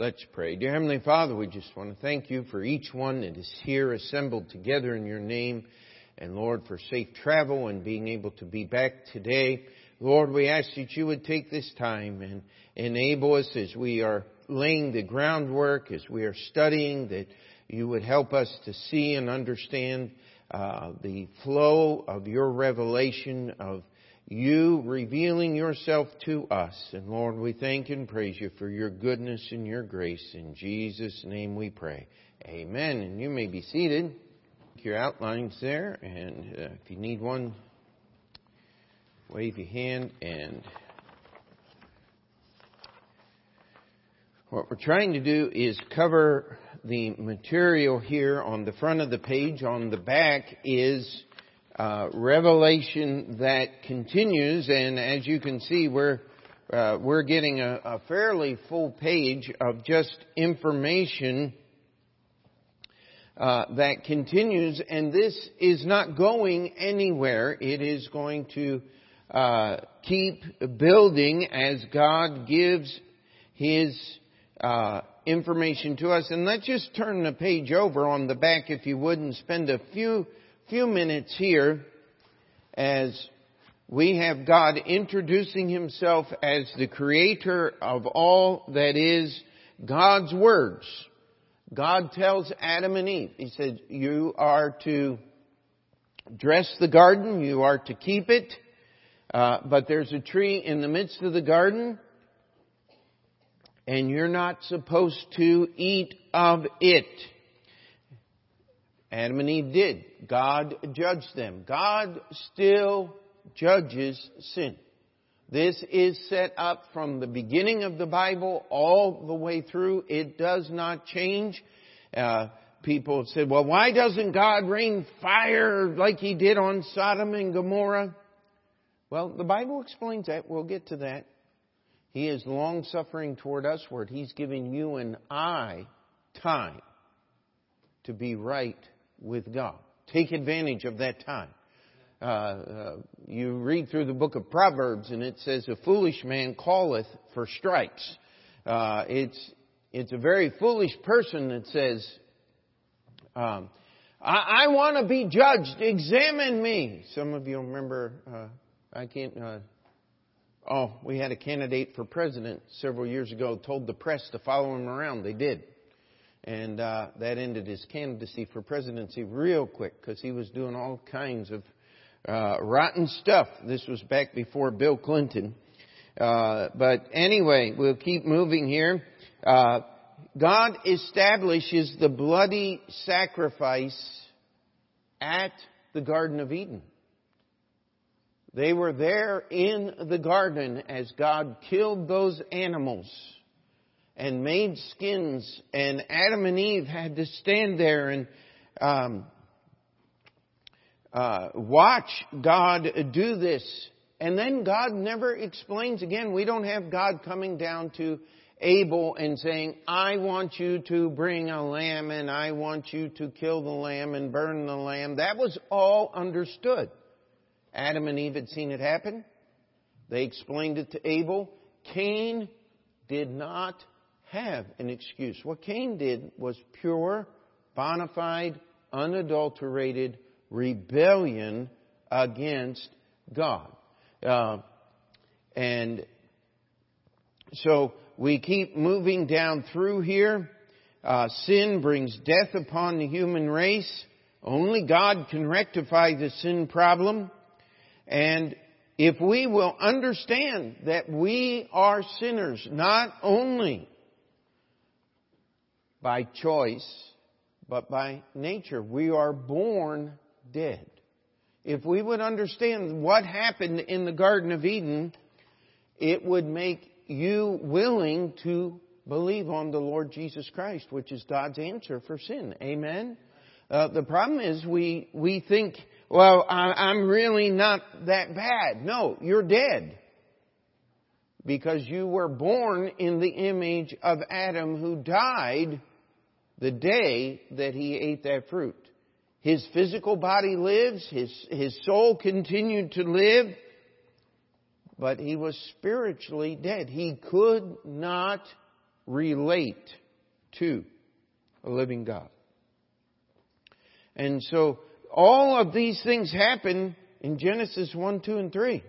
Let's pray. Dear Heavenly Father, we just want to thank you for each one that is here assembled together in your name. And Lord, for safe travel and being able to be back today. Lord, we ask that you would take this time and enable us as we are laying the groundwork, as we are studying, that you would help us to see and understand the flow of your revelation, of you revealing yourself to us. And Lord, we thank and praise you for your goodness and your grace. In Jesus' name we pray. Amen. And you may be seated. Your outlines there. And if you need one, wave your hand. And what we're trying to do is cover the material here on the front of the page. On the back is revelation that continues, and as you can see, we're getting a fairly full page of just information that continues, and this is not going anywhere. It is going to keep building as God gives His information to us. And let's just turn the page over on the back, if you would, and spend a few minutes here as we have God introducing Himself as the creator of all that is God's words. God tells Adam and Eve, He said, you are to dress the garden, you are to keep it, but there's a tree in the midst of the garden, and you're not supposed to eat of it. Adam and Eve did. God judged them. God still judges sin. This is set up from the beginning of the Bible all the way through. It does not change. People have said, well, why doesn't God rain fire like He did on Sodom and Gomorrah? Well, the Bible explains that. We'll get to that. He is long-suffering toward usward. He's given you and I time to be right with God. Take advantage of that time. You read through the book of Proverbs, and it says, a foolish man calleth for stripes. It's a very foolish person that says, I want to be judged. Examine me. Some of you remember, we had a candidate for president several years ago, told the press to follow him around. They did. And that ended his candidacy for presidency real quick, because he was doing all kinds of rotten stuff. This was back before Bill Clinton. But anyway, we'll keep moving here. God establishes the bloody sacrifice at the Garden of Eden. They were there in the garden as God killed those animals and made skins, and Adam and Eve had to stand there and watch God do this. And then God never explains again. We don't have God coming down to Abel and saying, I want you to bring a lamb, and I want you to kill the lamb and burn the lamb. That was all understood. Adam and Eve had seen it happen. They explained it to Abel. Cain did not have an excuse. What Cain did was pure, bona fide, unadulterated rebellion against God. And so we keep moving down through here. Sin brings death upon the human race. Only God can rectify the sin problem. And if we will understand that we are sinners, not only by choice, but by nature, we are born dead. If we would understand what happened in the Garden of Eden, it would make you willing to believe on the Lord Jesus Christ, which is God's answer for sin. Amen? The problem is we think, well, I'm really not that bad. No, you're dead. Because you were born in the image of Adam, who died the day that he ate that fruit. His physical body lives. His soul continued to live. But he was spiritually dead. He could not relate to a living God. And so all of these things happen in Genesis 1, 2, and 3.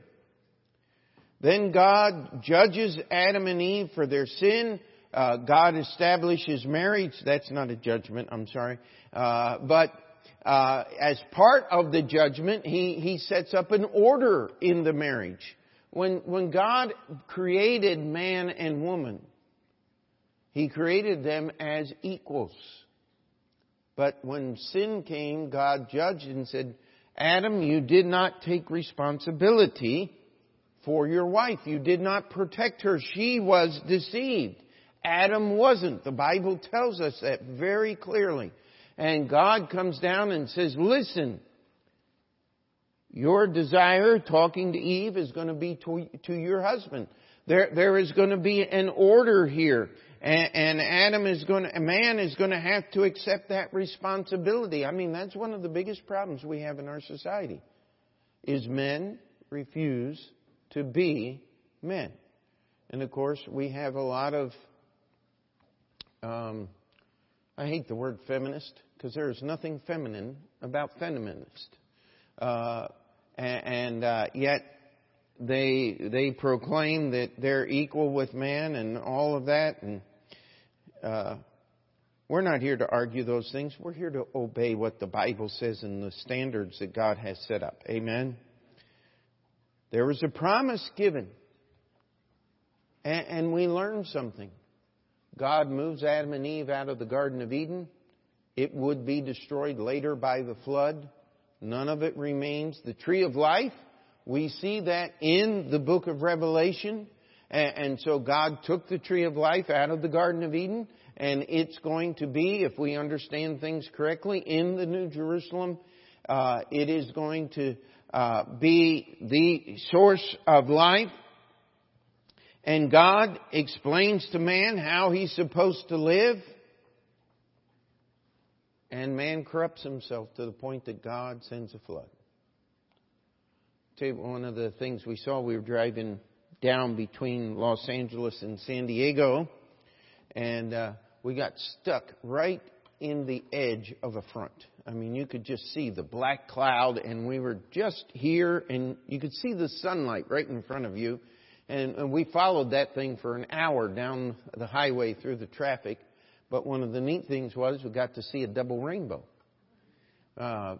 Then God judges Adam and Eve for their sin. God establishes marriage. That's not a judgment, I'm sorry. But as part of the judgment, He sets up an order in the marriage. When God created man and woman, He created them as equals. But when sin came, God judged and said, Adam, you did not take responsibility for your wife. You did not protect her. She was deceived. Adam wasn't. The Bible tells us that very clearly. And God comes down and says, listen, your desire, talking to Eve, is going to be to your husband. There is going to be an order here. And man is going to have to accept that responsibility. I mean, that's one of the biggest problems we have in our society, is men refuse to be men. And of course, we have a lot of, I hate the word feminist, because there is nothing feminine about feminist. Yet they proclaim that they're equal with man and all of that, and we're not here to argue those things. We're here to obey what the Bible says and the standards that God has set up. Amen. There was a promise given. And we learned something. God moves Adam and Eve out of the Garden of Eden. It would be destroyed later by the flood. None of it remains. The tree of life, we see that in the book of Revelation. And so God took the tree of life out of the Garden of Eden, and it's going to be, if we understand things correctly, in the New Jerusalem. It is going to be the source of life. And God explains to man how he's supposed to live. And man corrupts himself to the point that God sends a flood. I'll tell you one of the things we saw, we were driving down between Los Angeles and San Diego, and we got stuck right in the edge of a front. I mean, you could just see the black cloud, and we were just here, and you could see the sunlight right in front of you. And we followed that thing for an hour down the highway through the traffic. But one of the neat things was we got to see a double rainbow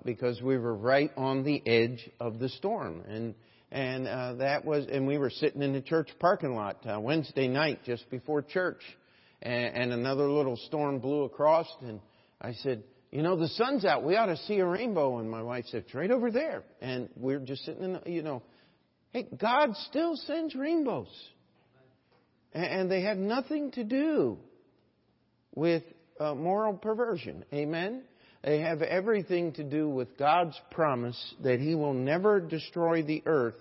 because we were right on the edge of the storm. And that was, and we were sitting in the church parking lot Wednesday night just before church, and another little storm blew across, and I said, you know, the sun's out. We ought to see a rainbow. And my wife said, it's right over there. And we're just sitting in, hey, God still sends rainbows. And they have nothing to do with moral perversion. Amen? They have everything to do with God's promise that He will never destroy the earth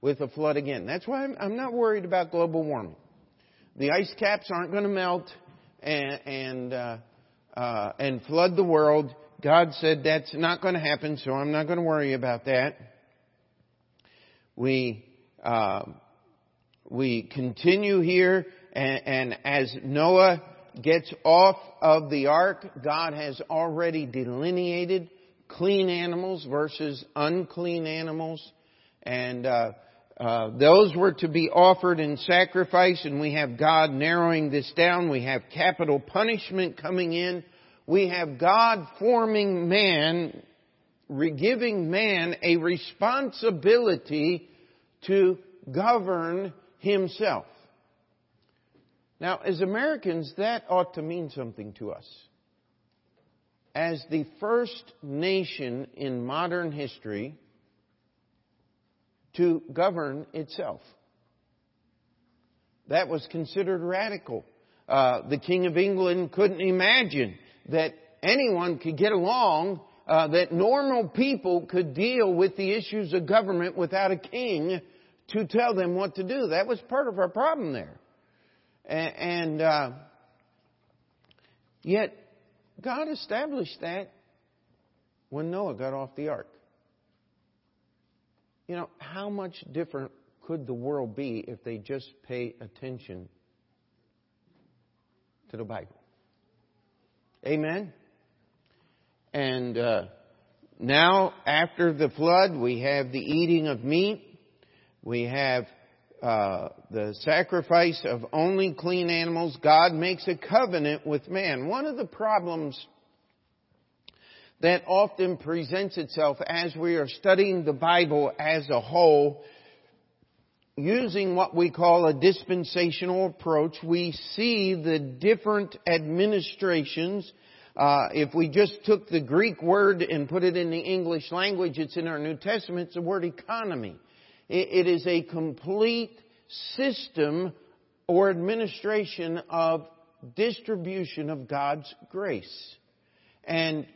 with a flood again. That's why I'm not worried about global warming. The ice caps aren't going to melt and flood the world. God said that's not going to happen, so I'm not going to worry about that. We continue here, and as Noah gets off of the ark, God has already delineated clean animals versus unclean animals. And those were to be offered in sacrifice, and we have God narrowing this down. We have capital punishment coming in. We have God forming man, giving man a responsibility to govern himself. Now, as Americans, that ought to mean something to us. As the first nation in modern history to govern itself. That was considered radical. The King of England couldn't imagine that anyone could get along, that normal people could deal with the issues of government without a king to tell them what to do. That was part of our problem there. And yet, God established that when Noah got off the ark. You know, how much different could the world be if they just pay attention to the Bible. Amen? And now, after the flood, we have the eating of meat. We have the sacrifice of only clean animals. God makes a covenant with man. One of the problems that often presents itself as we are studying the Bible as a whole, using what we call a dispensational approach, we see the different administrations. If we just took the Greek word and put it in the English language, it's in our New Testament, it's the word economy. It is a complete system or administration of distribution of God's grace. And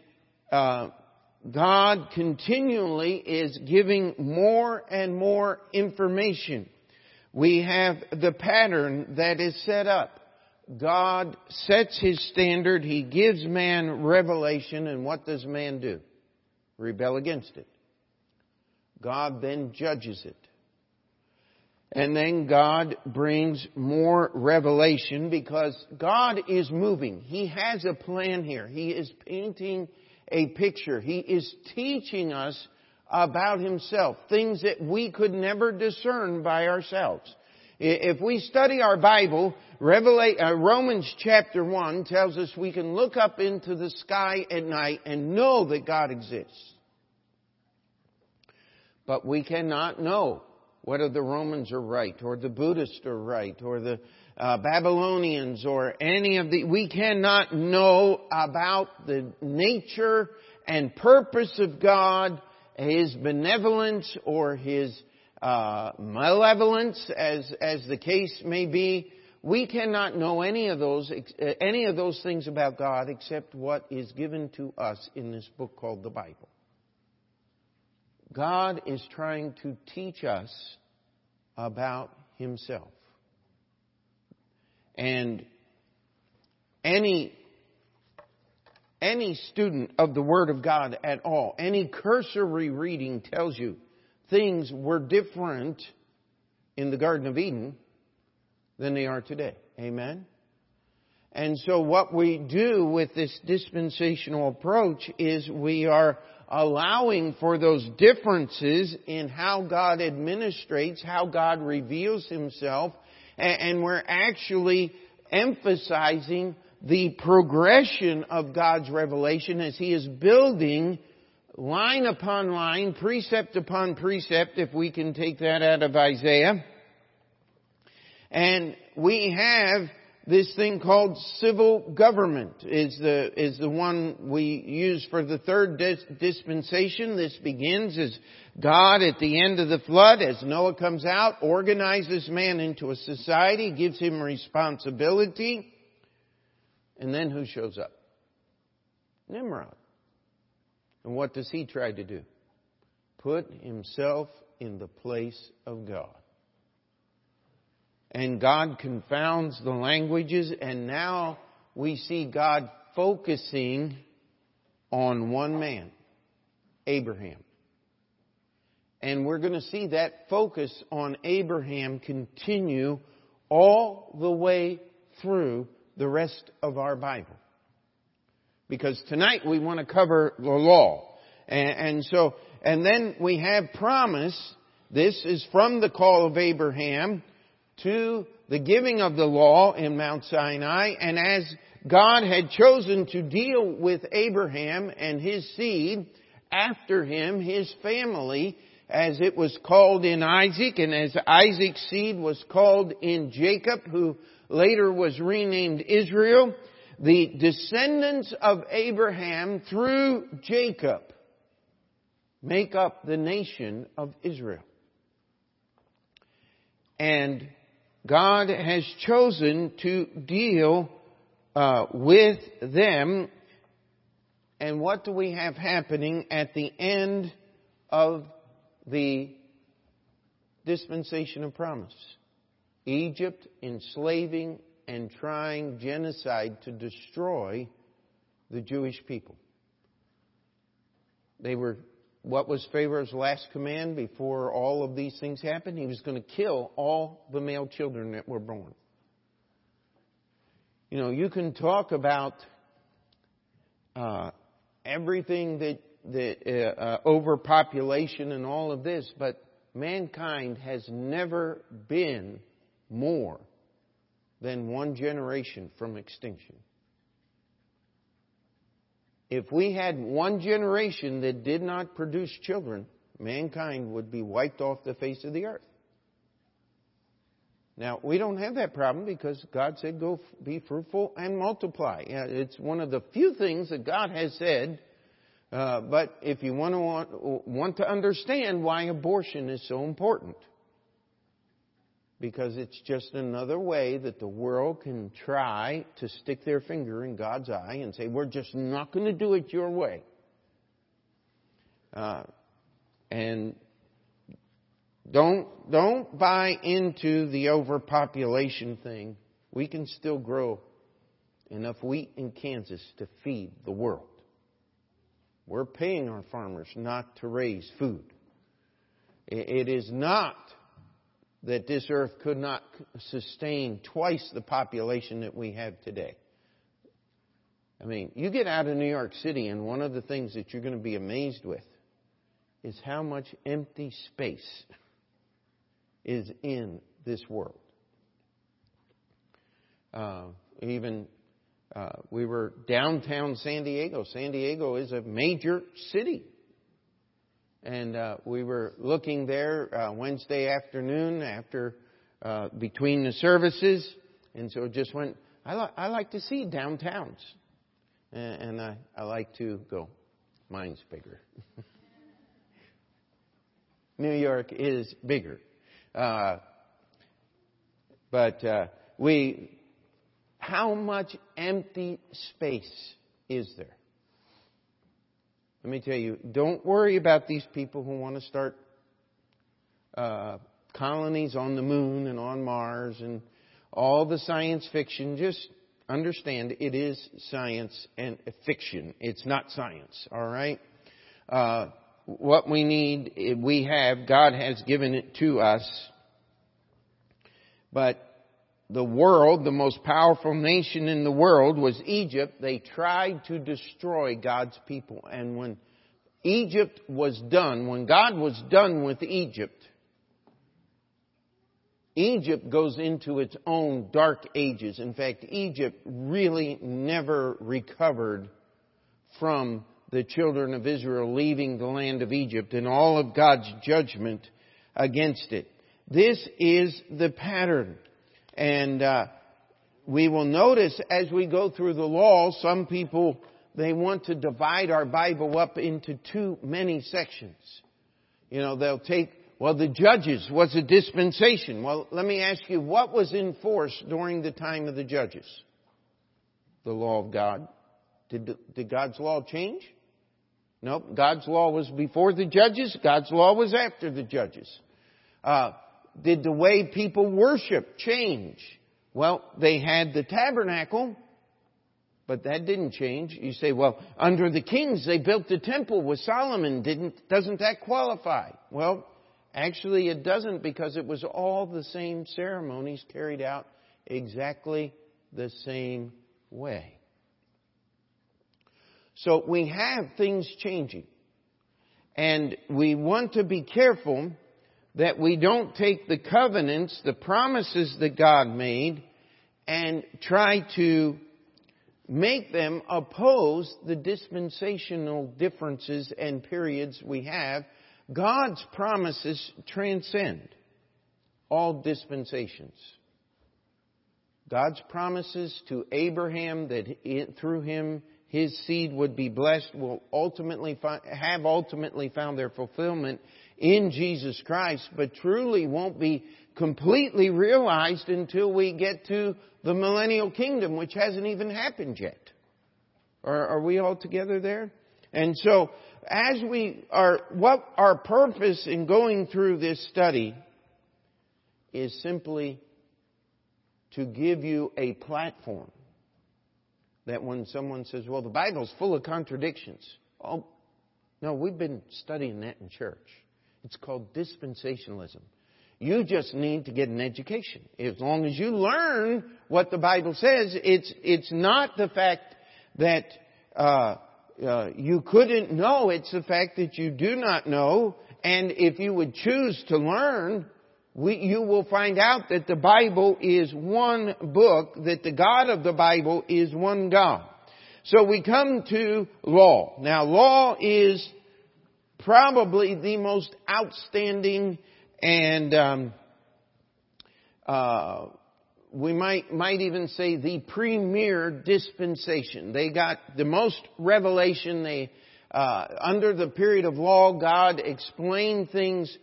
God continually is giving more and more information. We have the pattern that is set up. God sets His standard. He gives man revelation. And what does man do? Rebel against it. God then judges it. And then God brings more revelation because God is moving. He has a plan here. He is painting a picture. He is teaching us about Himself, things that we could never discern by ourselves. If we study our Bible, Romans chapter 1 tells us we can look up into the sky at night and know that God exists. But we cannot know whether the Romans are right or the Buddhists are right or the Babylonians or any of the... We cannot know about the nature and purpose of God, His benevolence or His malevolence, as the case may be. We cannot know any of those things about God except what is given to us in this book called the Bible. God is trying to teach us about Himself. And any student of the Word of God at all, any cursory reading tells you things were different in the Garden of Eden than they are today. Amen? And so what we do with this dispensational approach is we are allowing for those differences in how God administrates, how God reveals Himself, and we're actually emphasizing the progression of God's revelation as He is building line upon line, precept upon precept, if we can take that out of Isaiah. And we have this thing called civil government is the one we use for the third dispensation. This begins as God at the end of the flood, as Noah comes out, organizes man into a society, gives him responsibility. And then who shows up? Nimrod. And what does he try to do? Put himself in the place of God. And God confounds the languages, and now we see God focusing on one man, Abraham. And we're going to see that focus on Abraham continue all the way through the rest of our Bible. Because tonight we want to cover the law. And then we have promise. This is from the call of Abraham to the giving of the law in Mount Sinai. And as God had chosen to deal with Abraham and his seed, after him, his family, as it was called in Isaac, and as Isaac's seed was called in Jacob, who later was renamed Israel, the descendants of Abraham through Jacob make up the nation of Israel. And God has chosen to deal with them. And what do we have happening at the end of the dispensation of promise? Egypt enslaving and trying genocide to destroy the Jewish people. They were... What was Pharaoh's last command before all of these things happened? He was going to kill all the male children that were born. You know, you can talk about everything that overpopulation and all of this, but mankind has never been more than one generation from extinction. If we had one generation that did not produce children, mankind would be wiped off the face of the earth. Now, we don't have that problem because God said, go be fruitful and multiply. It's one of the few things that God has said. But if you want to understand why abortion is so important, because it's just another way that the world can try to stick their finger in God's eye and say, we're just not going to do it your way. And don't buy into the overpopulation thing. We can still grow enough wheat in Kansas to feed the world. We're paying our farmers not to raise food. It is not that this earth could not sustain twice the population that we have today. I mean, you get out of New York City, and one of the things that you're going to be amazed with is how much empty space is in this world. We were downtown San Diego. San Diego is a major city. And we were looking there Wednesday afternoon after between the services. And so it just went, I like to see downtowns. And I like to go, mine's bigger. New York is bigger. How much empty space is there? Let me tell you, don't worry about these people who want to start colonies on the moon and on Mars and all the science fiction. Just understand it is science and fiction. It's not science, all right? What we need, we have. God has given it to us. But the world, the most powerful nation in the world was Egypt. They tried to destroy God's people. And when Egypt was done, when God was done with Egypt, Egypt goes into its own dark ages. In fact, Egypt really never recovered from the children of Israel leaving the land of Egypt and all of God's judgment against it. This is the pattern. And we will notice as we go through the law, some people, they want to divide our Bible up into too many sections. You know, they'll take, well, the Judges was a dispensation. Well, let me ask you, what was in force during the time of the Judges? The law of God. Did God's law change? Nope. God's law was before the Judges. God's law was after the Judges. Did the way people worship change? Well, they had the tabernacle, but that didn't change. You say, well, under the kings, they built the temple with Solomon. Doesn't that qualify? Well, actually it doesn't, because it was all the same ceremonies carried out exactly the same way. So we have things changing. And we want to be careful that we don't take the covenants, the promises that God made, and try to make them oppose the dispensational differences and periods we have. God's promises transcend all dispensations. God's promises to Abraham that through him his seed would be blessed will ultimately found their fulfillment in Jesus Christ, but truly won't be completely realized until we get to the millennial kingdom, which hasn't even happened yet. Are we all together there? And so, as we are, what our purpose in going through this study is simply to give you a platform that when someone says, well, the Bible's full of contradictions. Oh, no, we've been studying that in church. It's called dispensationalism. You just need to get an education. As long as you learn what the Bible says, it's not the fact that you couldn't know. It's the fact that you do not know. And if you would choose to learn, you will find out that the Bible is one book, that the God of the Bible is one God. So we come to law. Now, law is probably the most outstanding and we might even say the premier dispensation. They got the most revelation. They under the period of law, God explained things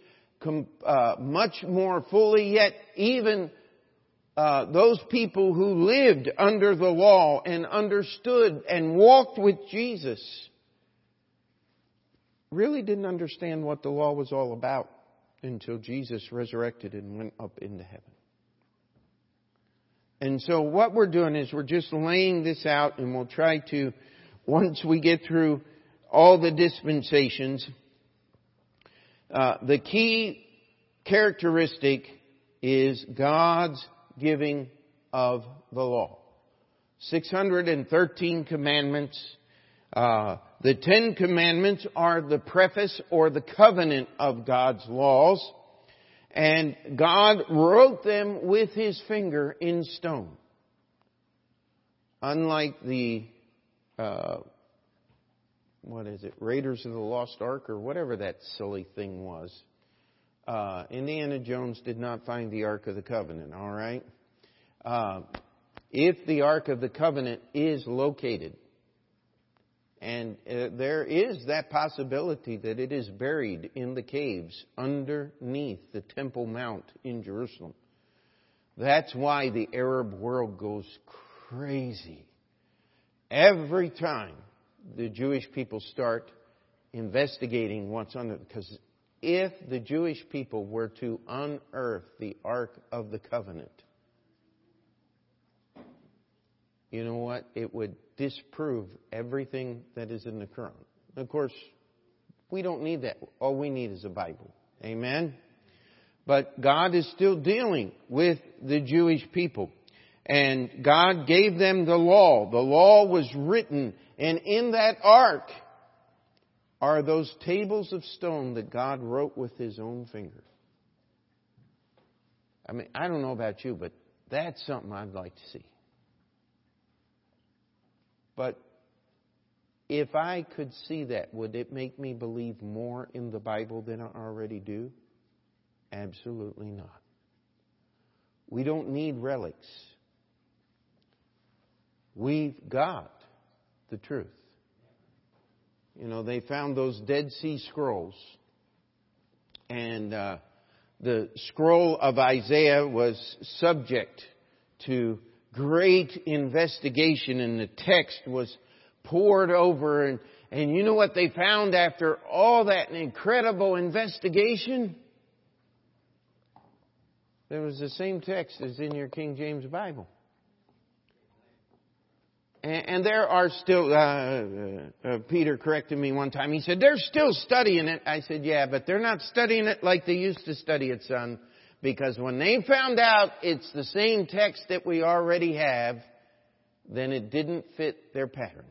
much more fully, yet even those people who lived under the law and understood and walked with Jesus really didn't understand what the law was all about until Jesus resurrected and went up into heaven. And so what we're doing is we're just laying this out, and we'll try to, once we get through all the dispensations, the key characteristic is God's giving of the law. 613 commandments. The 10 commandments are the preface or the covenant of God's laws. And God wrote them with His finger in stone. Unlike the, Raiders of the Lost Ark or whatever that silly thing was. Indiana Jones did not find the Ark of the Covenant, all right? If the Ark of the Covenant is located, and there is that possibility that it is buried in the caves underneath the Temple Mount in Jerusalem. That's why the Arab world goes crazy every time the Jewish people start investigating what's under, because if the Jewish people were to unearth the Ark of the Covenant, you know what? It would disprove everything that is in the Quran. Of course, we don't need that. All we need is a Bible. Amen? But God is still dealing with the Jewish people. And God gave them the law. The law was written. And in that ark are those tables of stone that God wrote with His own finger. I mean, I don't know about you, but that's something I'd like to see. But if I could see that, would it make me believe more in the Bible than I already do? Absolutely not. We don't need relics. We've got the truth. You know, they found those Dead Sea Scrolls. And the scroll of Isaiah was subject to great investigation, and the text was poured over. And you know what they found after all that incredible investigation? There was the same text as in your King James Bible. And there are still, Peter corrected me one time. He said, they're still studying it. I said, yeah, but they're not studying it like they used to study it, son. Because when they found out it's the same text that we already have, then it didn't fit their pattern.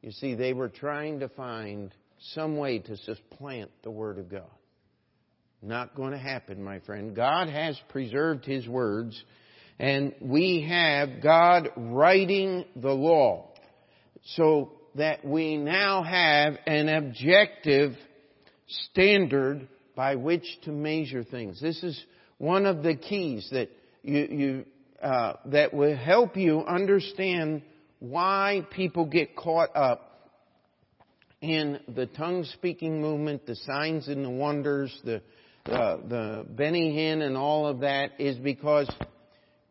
You see, they were trying to find some way to supplant the Word of God. Not going to happen, my friend. God has preserved His words, and we have God writing the law so that we now have an objective standard by which to measure things. This is one of the keys that you that will help you understand why people get caught up in the tongue-speaking movement, the signs and the wonders, the Benny Hinn and all of that, is because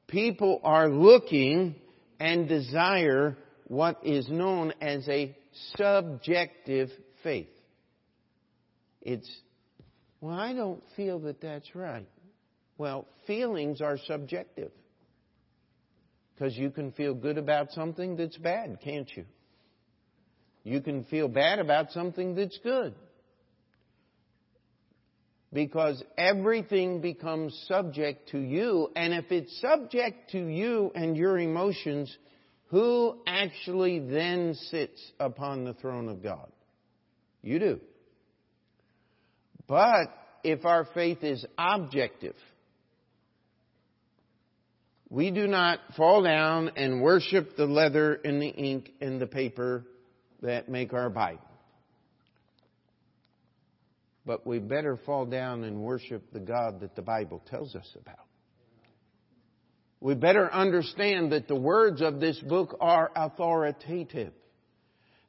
people are looking and desire what is known as a subjective faith. It's, well, I don't feel that that's right. Well, feelings are subjective. Because you can feel good about something that's bad, can't you? You can feel bad about something that's good. because everything becomes subject to you. And if it's subject to you and your emotions, who actually then sits upon the throne of God? You do. But if our faith is objective, we do not fall down and worship the leather and the ink and the paper that make our Bible. But we better fall down and worship the God that the Bible tells us about. We better understand that the words of this book are authoritative.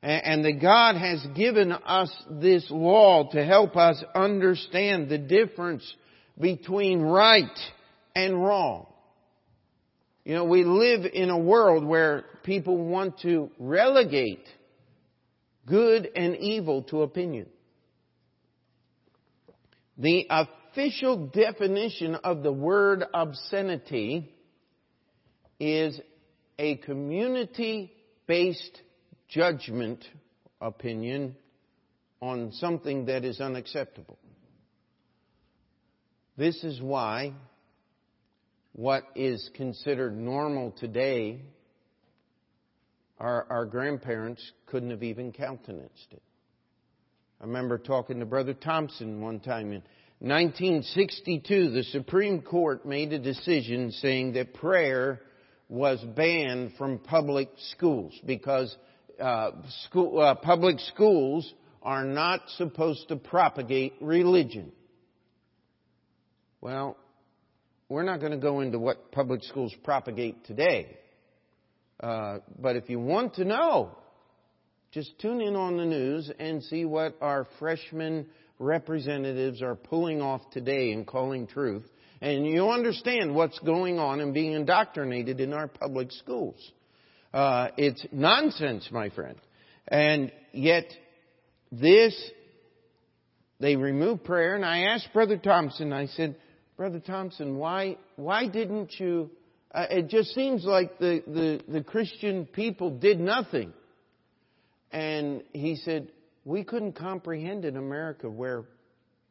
And that God has given us this law to help us understand the difference between right and wrong. You know, we live in a world where people want to relegate good and evil to opinion. The official definition of the word obscenity is a community-based judgment opinion on something that is unacceptable. This is why what is considered normal today, our grandparents couldn't have even countenanced it. I remember talking to Brother Thompson one time in 1962. The Supreme Court made a decision saying that prayer was banned from public schools because public schools are not supposed to propagate religion. Well, we're not going to go into what public schools propagate today. But if you want to know, just tune in on the news and see what our freshman representatives are pulling off today and calling truth. And you understand what's going on and being indoctrinated in our public schools. It's nonsense, my friend. And yet, they removed prayer. And I asked Brother Thompson, I said, Brother Thompson, why didn't you... it just seems like the Christian people did nothing. And he said, we couldn't comprehend in America where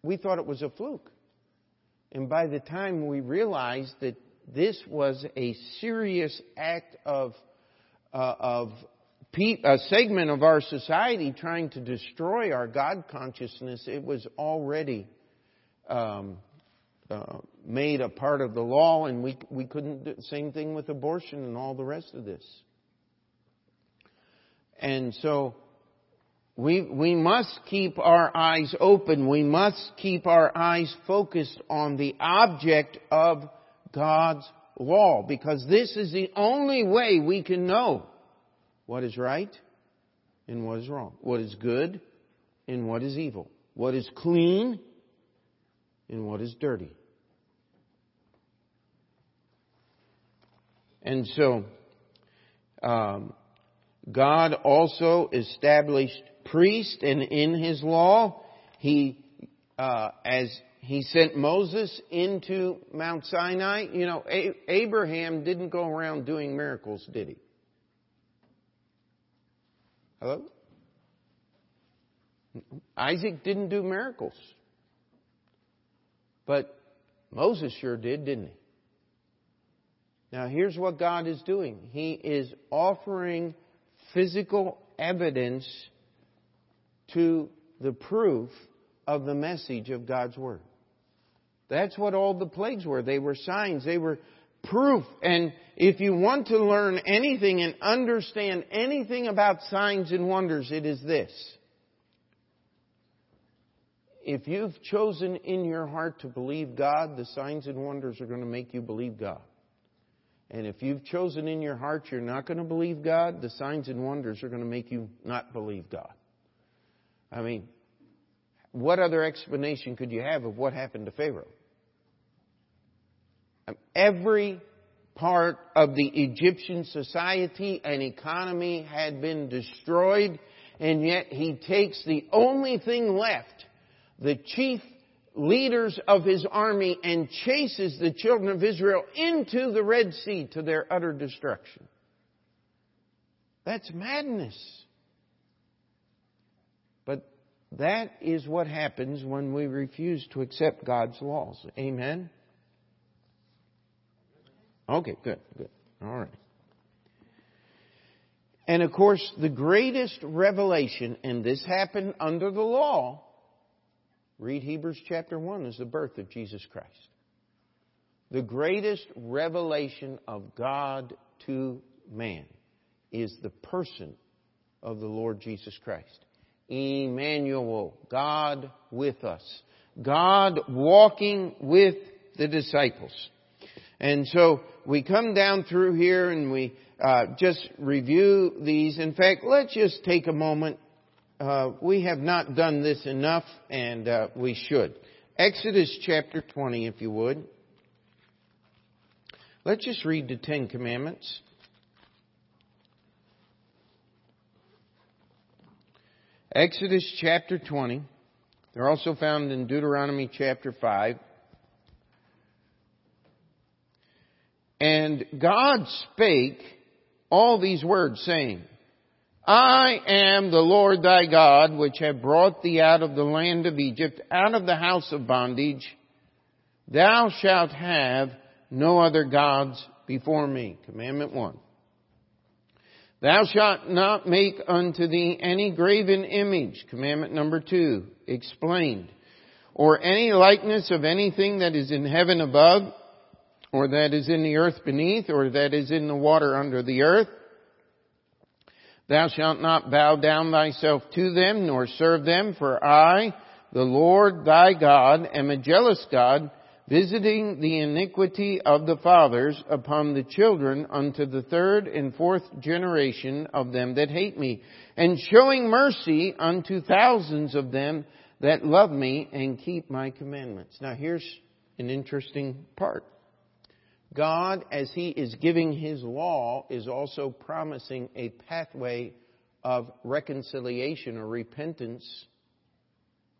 we thought it was a fluke. And by the time we realized that this was a serious act of a segment of our society trying to destroy our God consciousness, it was already made a part of the law, and we couldn't do the same thing with abortion and all the rest of this. And so we must keep our eyes open. We must keep our eyes focused on the object of God's law, because this is the only way we can know what is right and what is wrong, what is good and what is evil, what is clean and what is dirty. And so, God also established priests, and in His law, as He sent Moses into Mount Sinai. You know, Abraham didn't go around doing miracles, did he? Hello? Isaac didn't do miracles. But Moses sure did, didn't he? Now, here's what God is doing. He is offering physical evidence to the proof of the message of God's Word. That's what all the plagues were. They were signs. They were proof. And if you want to learn anything and understand anything about signs and wonders, it is this. If you've chosen in your heart to believe God, the signs and wonders are going to make you believe God. And if you've chosen in your heart you're not going to believe God, the signs and wonders are going to make you not believe God. I mean, what other explanation could you have of what happened to Pharaoh? Every part of the Egyptian society and economy had been destroyed, and yet he takes the only thing left, the chief leaders of his army, and chases the children of Israel into the Red Sea to their utter destruction. That's madness. But That is what happens when we refuse to accept God's laws. Amen? Okay, good, good. All right. And of course, the greatest revelation, and this happened under the law, read Hebrews chapter 1, is the birth of Jesus Christ. The greatest revelation of God to man is the person of the Lord Jesus Christ. Emmanuel, God with us. God walking with the disciples. And so we come down through here and we just review these. In fact, let's just take a moment. We have not done this enough, and we should. Exodus chapter 20, if you would. Let's just read the Ten Commandments. Exodus chapter 20. They're also found in Deuteronomy chapter 5. And God spake all these words, saying, I am the Lord thy God, which have brought thee out of the land of Egypt, out of the house of bondage. Thou shalt have no other gods before me. Commandment 1. Thou shalt not make unto thee any graven image. Commandment number 2, explained. Or any likeness of anything that is in heaven above, or that is in the earth beneath, or that is in the water under the earth. Thou shalt not bow down thyself to them, nor serve them, for I, the Lord thy God, am a jealous God, visiting the iniquity of the fathers upon the children unto the third and fourth generation of them that hate me, and showing mercy unto thousands of them that love me and keep my commandments. Now here's an interesting part. God, as He is giving His law, is also promising a pathway of reconciliation or repentance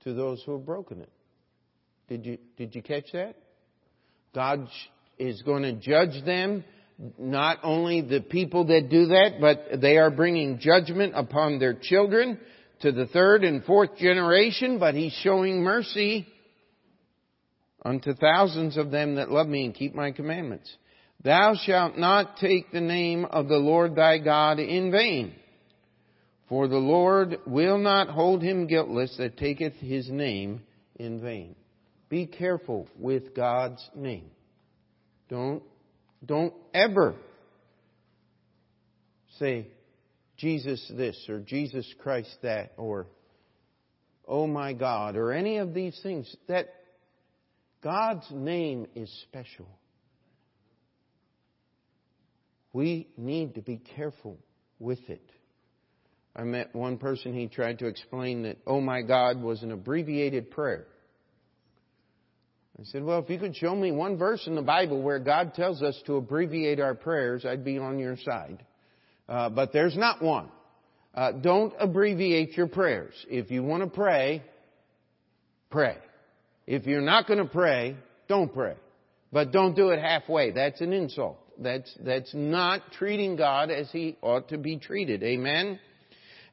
to those who have broken it. Did you catch that? God is going to judge them, not only the people that do that, but they are bringing judgment upon their children to the third and fourth generation, but He's showing mercy unto thousands of them that love me and keep my commandments. Thou shalt not take the name of the Lord thy God in vain, for the Lord will not hold him guiltless that taketh his name in vain. Be careful with God's name. Don't ever say Jesus this or Jesus Christ that or oh my God or any of these things. That God's name is special. We need to be careful with it. I met one person, he tried to explain that, oh my God, was an abbreviated prayer. I said, well, if you could show me one verse in the Bible where God tells us to abbreviate our prayers, I'd be on your side. But there's not one. Don't abbreviate your prayers. If you want to pray, pray. If you're not going to pray, don't pray. But don't do it halfway. That's an insult. That's not treating God as He ought to be treated. Amen?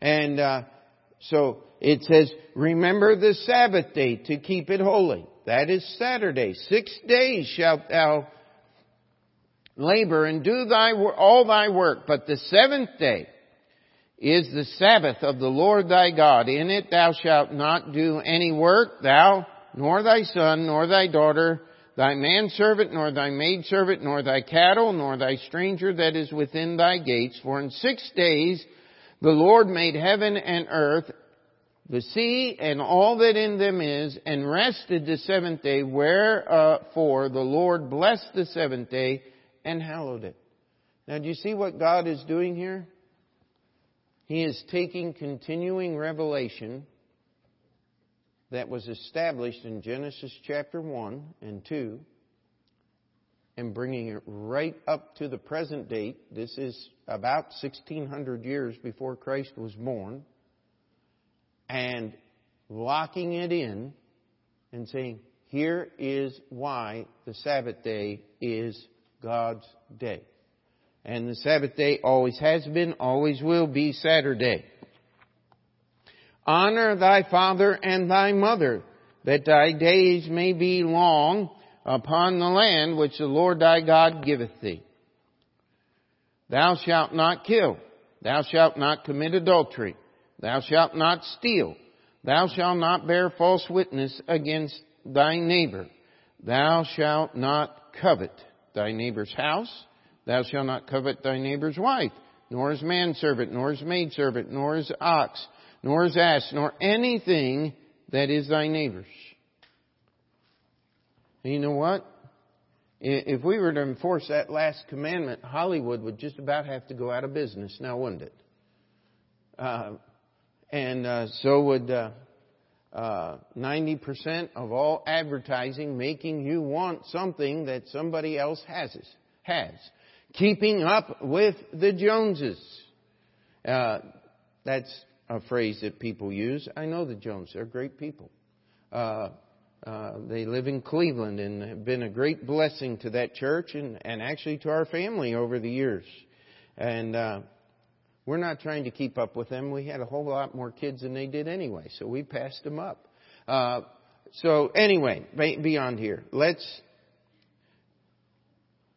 And so it says, remember the Sabbath day to keep it holy. That is Saturday. 6 days shalt thou labor and do all thy work. But the seventh day is the Sabbath of the Lord thy God. In it thou shalt not do any work, thou nor thy son, nor thy daughter, thy manservant, nor thy maidservant, nor thy cattle, nor thy stranger that is within thy gates. For in 6 days the Lord made heaven and earth, the sea, and all that in them is, and rested the seventh day, wherefore the Lord blessed the seventh day and hallowed it. Now, do you see what God is doing here? He is taking continuing revelation that was established in Genesis chapter 1 and 2 and bringing it right up to the present date. This is about 1,600 years before Christ was born, and locking it in and saying, here is why the Sabbath day is God's day. And the Sabbath day always has been, always will be Saturday. Honor thy father and thy mother, that thy days may be long upon the land which the Lord thy God giveth thee. Thou shalt not kill. Thou shalt not commit adultery. Thou shalt not steal. Thou shalt not bear false witness against thy neighbor. Thou shalt not covet thy neighbor's house. Thou shalt not covet thy neighbor's wife, nor his manservant, nor his maidservant, nor his ox, nor his ass, nor anything that is thy neighbor's. And you know what? If we were to enforce that last commandment, Hollywood would just about have to go out of business now, wouldn't it? So would 90% of all advertising, making you want something that somebody else has. Keeping up with the Joneses. That's a phrase that people use. I know the Joneses. They're great people. They live in Cleveland and have been a great blessing to that church and actually to our family over the years. And we're not trying to keep up with them. We had a whole lot more kids than they did anyway, so we passed them up. Anyway, beyond here, let's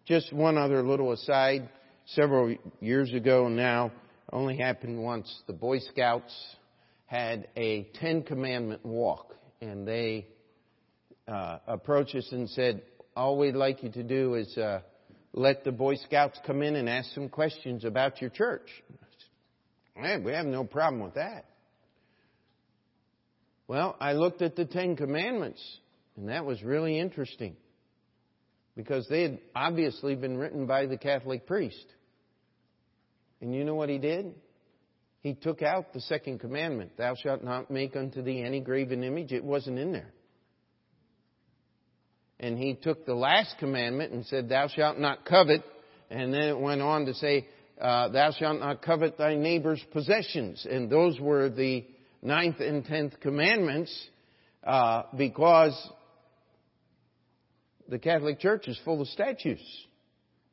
just one other little aside. Several years ago now, only happened once. The Boy Scouts had a 10-commandment walk, and they approached us and said, all we'd like you to do is let the Boy Scouts come in and ask some questions about your church. Man, we have no problem with that. Well, I looked at the 10 Commandments, and that was really interesting, because they had obviously been written by the Catholic priest. And you know what he did? He took out the 2nd Commandment, thou shalt not make unto thee any graven image. It wasn't in there. And he took the last commandment and said, thou shalt not covet. And then it went on to say, thou shalt not covet thy neighbor's possessions. And those were the 9th and 10th Commandments, because the Catholic Church is full of statues,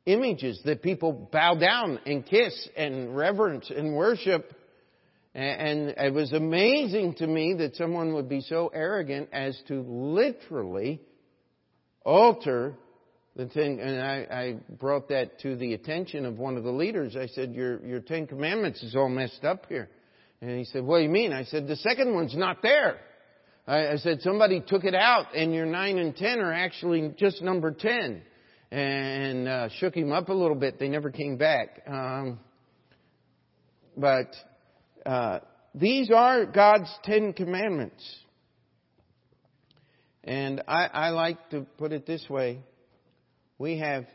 images that people bow down and kiss and reverence and worship. And it was amazing to me that someone would be so arrogant as to literally alter the 10. And I brought that to the attention of one of the leaders. I said, your 10 Commandments is all messed up here. And he said, what do you mean? I said, the 2nd one's not there. I said, somebody took it out, and your 9 and 10 are actually just number 10. And shook him up a little bit. They never came back. These are God's 10 Commandments. And I like to put it this way. We have,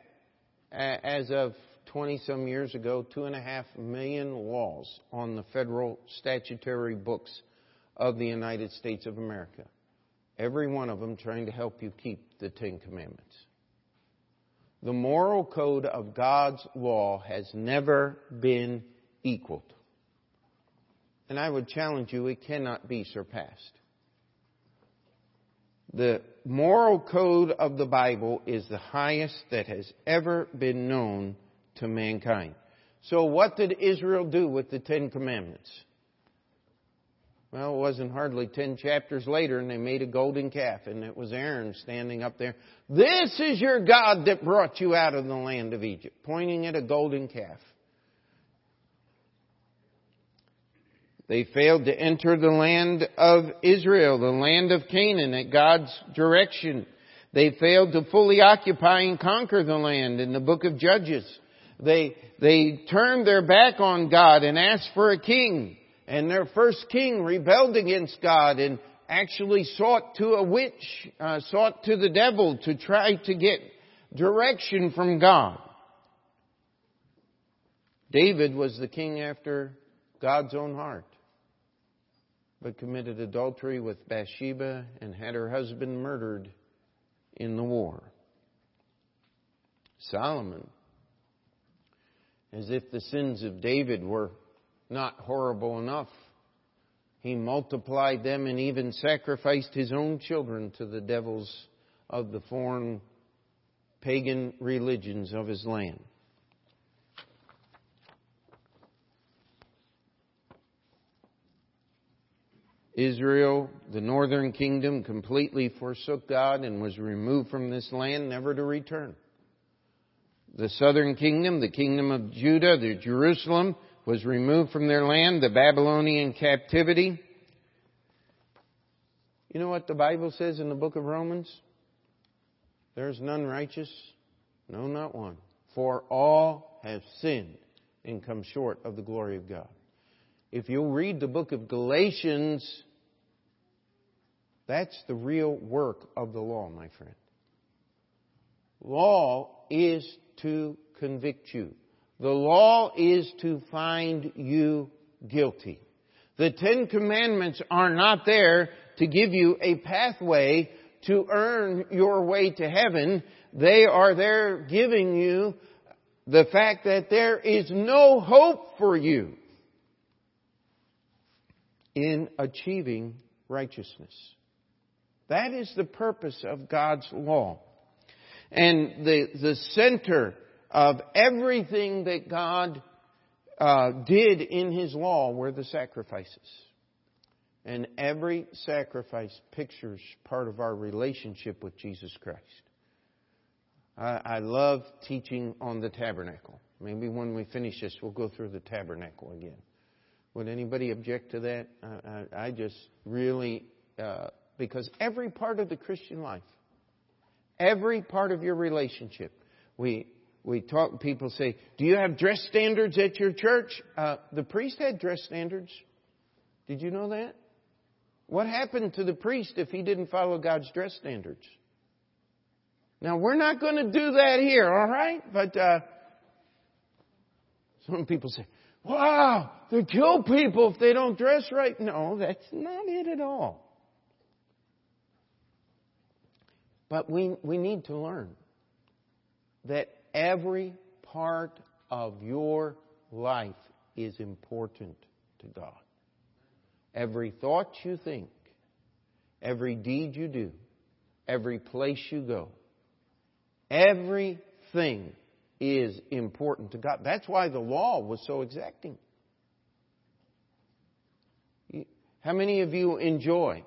as of 20-some years ago, 2.5 million laws on the federal statutory books of the United States of America. Every one of them trying to help you keep the 10 Commandments. The moral code of God's law has never been equaled. And I would challenge you, it cannot be surpassed. The moral code of the Bible is the highest that has ever been known to mankind. So what did Israel do with the 10 Commandments? Well, it wasn't hardly 10 chapters later, and they made a golden calf, and it was Aaron standing up there. This is your God that brought you out of the land of Egypt, pointing at a golden calf. They failed to enter the land of Israel, the land of Canaan, at God's direction. They failed to fully occupy and conquer the land in the book of Judges. They turned their back on God and asked for a king. And their first king rebelled against God and actually sought to a witch, sought to the devil to try to get direction from God. David was the king after God's own heart, but committed adultery with Bathsheba and had her husband murdered in the war. Solomon, as if the sins of David were not horrible enough, he multiplied them and even sacrificed his own children to the devils of the foreign pagan religions of his land. Israel, the northern kingdom, completely forsook God and was removed from this land, never to return. The southern kingdom, the kingdom of Judah, the Jerusalem, was removed from their land, the Babylonian captivity. You know what the Bible says in the book of Romans? There's none righteous, no, not one. For all have sinned and come short of the glory of God. If you'll read the book of Galatians, that's the real work of the law, my friend. Law is to convict you. The law is to find you guilty. The Ten Commandments are not there to give you a pathway to earn your way to heaven. They are there giving you the fact that there is no hope for you in achieving righteousness. That is the purpose of God's law. And the center of everything that God did in His law were the sacrifices. And every sacrifice pictures part of our relationship with Jesus Christ. I love teaching on the tabernacle. Maybe when we finish this, we'll go through the tabernacle again. Would anybody object to that? I just really... because every part of the Christian life, every part of your relationship, we talk. People say, do you have dress standards at your church? The priest had dress standards. Did you know that? What happened to the priest if he didn't follow God's dress standards? Now, we're not going to do that here, all right? But some people say, wow, they kill people if they don't dress right. No, that's not it at all. But we need to learn that every part of your life is important to God. Every thought you think, every deed you do, every place you go, everything is important to God. That's why the law was so exacting. How many of you enjoy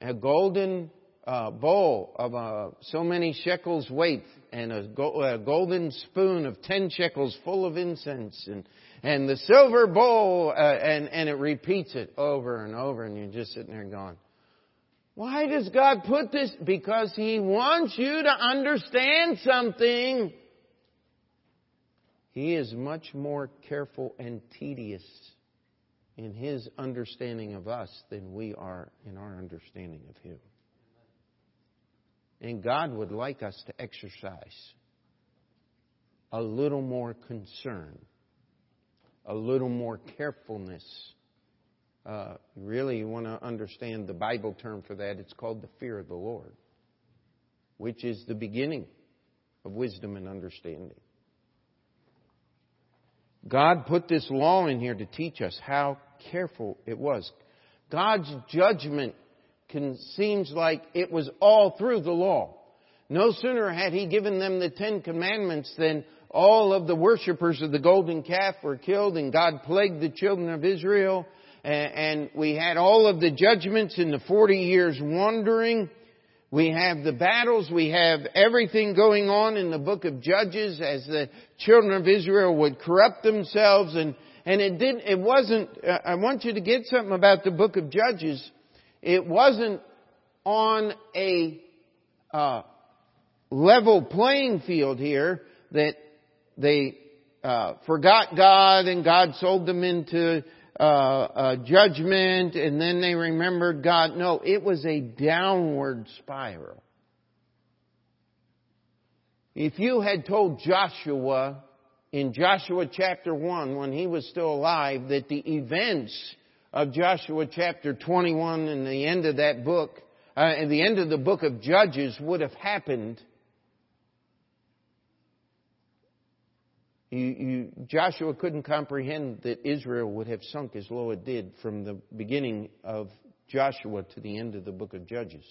a golden bowl of so many shekels weight and a golden spoon of 10 shekels full of incense and the silver bowl and it repeats it over and over and you're just sitting there going, why does God put this? Because He wants you to understand something. He is much more careful and tedious in His understanding of us than we are in our understanding of Him. And God would like us to exercise a little more concern, a little more carefulness. Really, you want to understand the Bible term for that. It's called the fear of the Lord, which is the beginning of wisdom and understanding. God put this law in here to teach us how careful it was. God's judgment seems like it was all through the law. No sooner had He given them the Ten Commandments than all of the worshipers of the golden calf were killed and God plagued the children of Israel. And we had all of the judgments in the 40 years wandering. We have the battles. We have everything going on in the book of Judges as the children of Israel would corrupt themselves. And it didn't. It wasn't. I want you to get something about the book of Judges. It wasn't on a level playing field here that they forgot God and God sold them into judgment, and then they remembered God. No, it was a downward spiral. If you had told Joshua in Joshua chapter 1 when he was still alive that the events of Joshua chapter 21 and the end of that book, and the end of the book of Judges would have happened, Joshua couldn't comprehend that Israel would have sunk as low it did from the beginning of Joshua to the end of the book of Judges.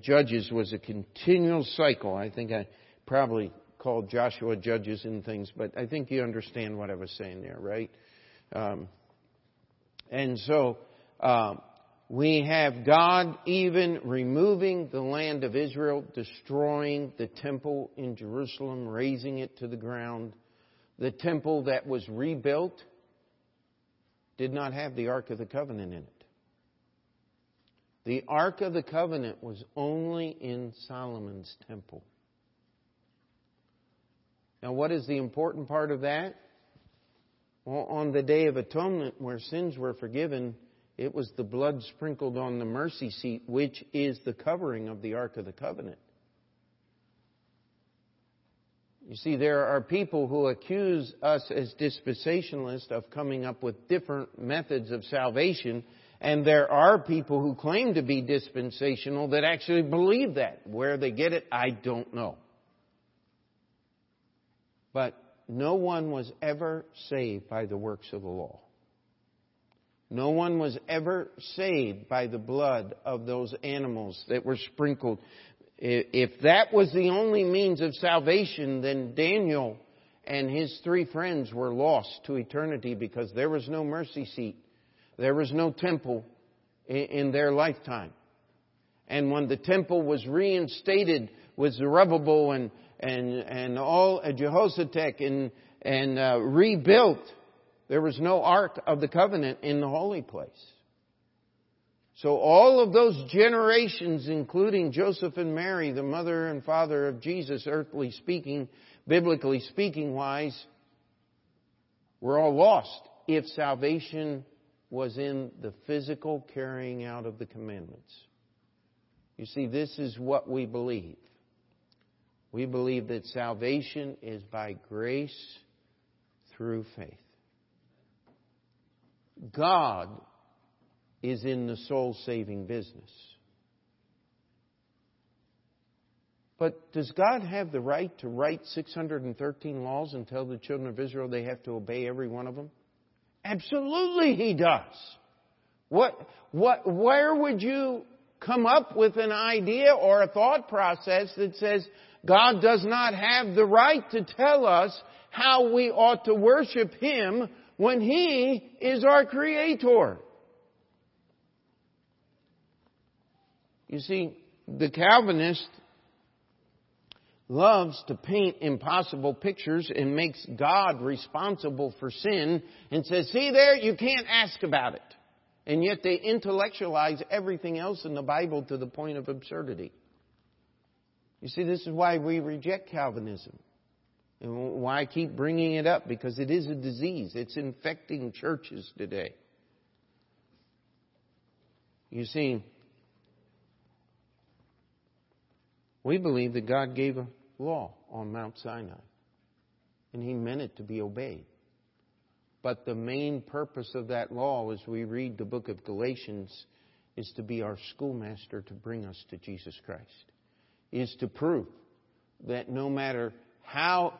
Judges was a continual cycle. I think I probably called Joshua Judges and things, but I think you understand what I was saying there, right? And so we have God even removing the land of Israel, destroying the temple in Jerusalem, razing it to the ground. The temple that was rebuilt did not have the Ark of the Covenant in it. The Ark of the Covenant was only in Solomon's temple. Now, what is the important part of that? Well, on the Day of Atonement, where sins were forgiven, it was the blood sprinkled on the mercy seat, which is the covering of the Ark of the Covenant. You see, there are people who accuse us as dispensationalists of coming up with different methods of salvation, and there are people who claim to be dispensational that actually believe that. Where they get it, I don't know. But no one was ever saved by the works of the law. No one was ever saved by the blood of those animals that were sprinkled. If that was the only means of salvation, then Daniel and his three friends were lost to eternity, because there was no mercy seat. There was no temple in their lifetime. And when the temple was reinstated with Zerubbabel and all Jehoshaphat and rebuilt, there was no Ark of the Covenant in the holy place. So all of those generations, including Joseph and Mary, the mother and father of Jesus, earthly speaking, biblically speaking wise, were all lost if salvation was in the physical carrying out of the commandments. You see, this is what we believe. We believe that salvation is by grace through faith. God is in the soul-saving business. But does God have the right to write 613 laws and tell the children of Israel they have to obey every one of them? Absolutely He does. Where would you come up with an idea or a thought process that says God does not have the right to tell us how we ought to worship Him when He is our Creator? You see, the Calvinist loves to paint impossible pictures and makes God responsible for sin and says, see there, you can't ask about it. And yet they intellectualize everything else in the Bible to the point of absurdity. You see, this is why we reject Calvinism and why I keep bringing it up, because it is a disease. It's infecting churches today. You see, we believe that God gave a law on Mount Sinai, and He meant it to be obeyed. But the main purpose of that law, as we read the book of Galatians, is to be our schoolmaster, to bring us to Jesus Christ, is to prove that no matter how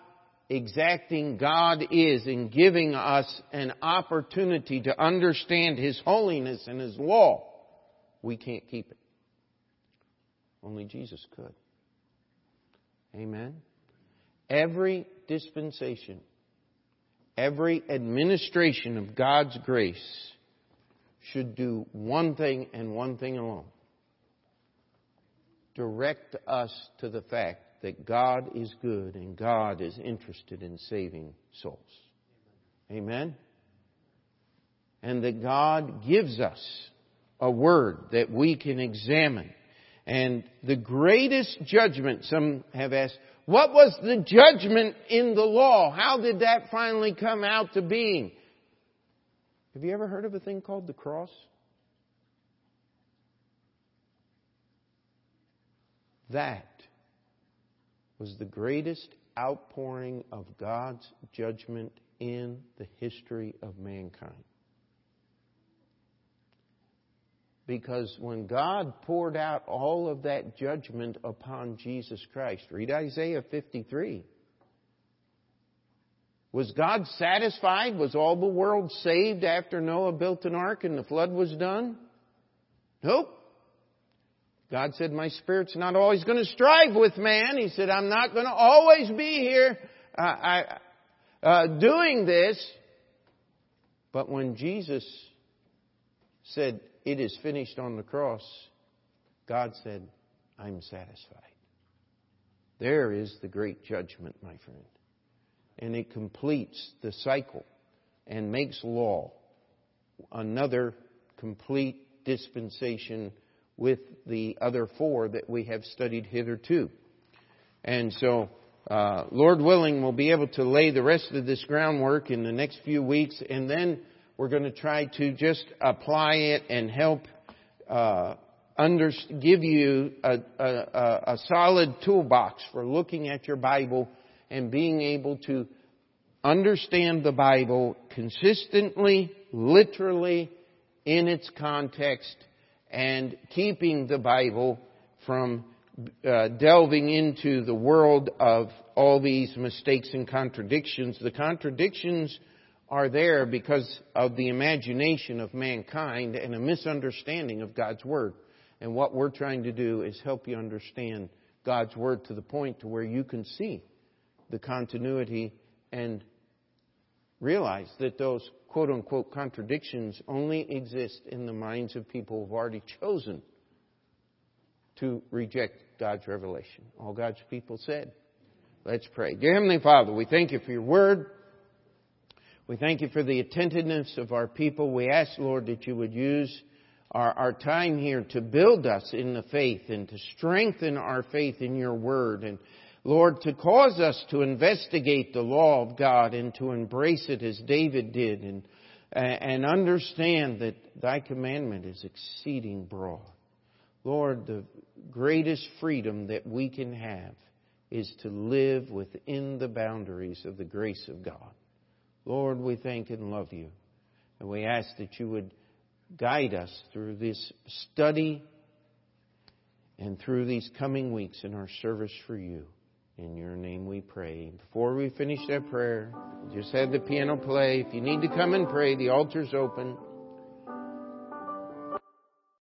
exacting God is in giving us an opportunity to understand His holiness and His law, we can't keep it. Only Jesus could. Amen. Every dispensation, every administration of God's grace should do one thing and one thing alone: direct us to the fact that God is good and God is interested in saving souls. Amen? And that God gives us a word that we can examine. And the greatest judgment, some have asked, what was the judgment in the law? How did that finally come out to being? Have you ever heard of a thing called the cross? That was the greatest outpouring of God's judgment in the history of mankind. Because when God poured out all of that judgment upon Jesus Christ, read Isaiah 53. Was God satisfied? Was all the world saved after Noah built an ark and the flood was done? Nope. God said, my Spirit's not always going to strive with man. He said, I'm not going to always be here doing this. But when Jesus said, "It is finished" on the cross, God said, "I'm satisfied." There is the great judgment, my friend. And it completes the cycle and makes law another complete dispensation with the other four that we have studied hitherto. And so, Lord willing, we'll be able to lay the rest of this groundwork in the next few weeks, and then we're going to try to just apply it and help give you a solid toolbox for looking at your Bible and being able to understand the Bible consistently, literally, in its context, and keeping the Bible from delving into the world of all these mistakes and contradictions. The contradictions are there because of the imagination of mankind and a misunderstanding of God's Word. And what we're trying to do is help you understand God's Word to the point to where you can see the continuity and realize that those quote-unquote contradictions only exist in the minds of people who've already chosen to reject God's revelation. All God's people said. Let's pray. Dear Heavenly Father, we thank You for Your Word. We thank You for the attentiveness of our people. We ask, Lord, that You would use our time here to build us in the faith and to strengthen our faith in Your Word. And Lord, to cause us to investigate the law of God and to embrace it as David did, and understand that Thy commandment is exceeding broad. Lord, the greatest freedom that we can have is to live within the boundaries of the grace of God. Lord, we thank and love You. And we ask that You would guide us through this study and through these coming weeks in our service for You. In Your name we pray. Before we finish that prayer, we just had the piano play. If you need to come and pray, the altar's open.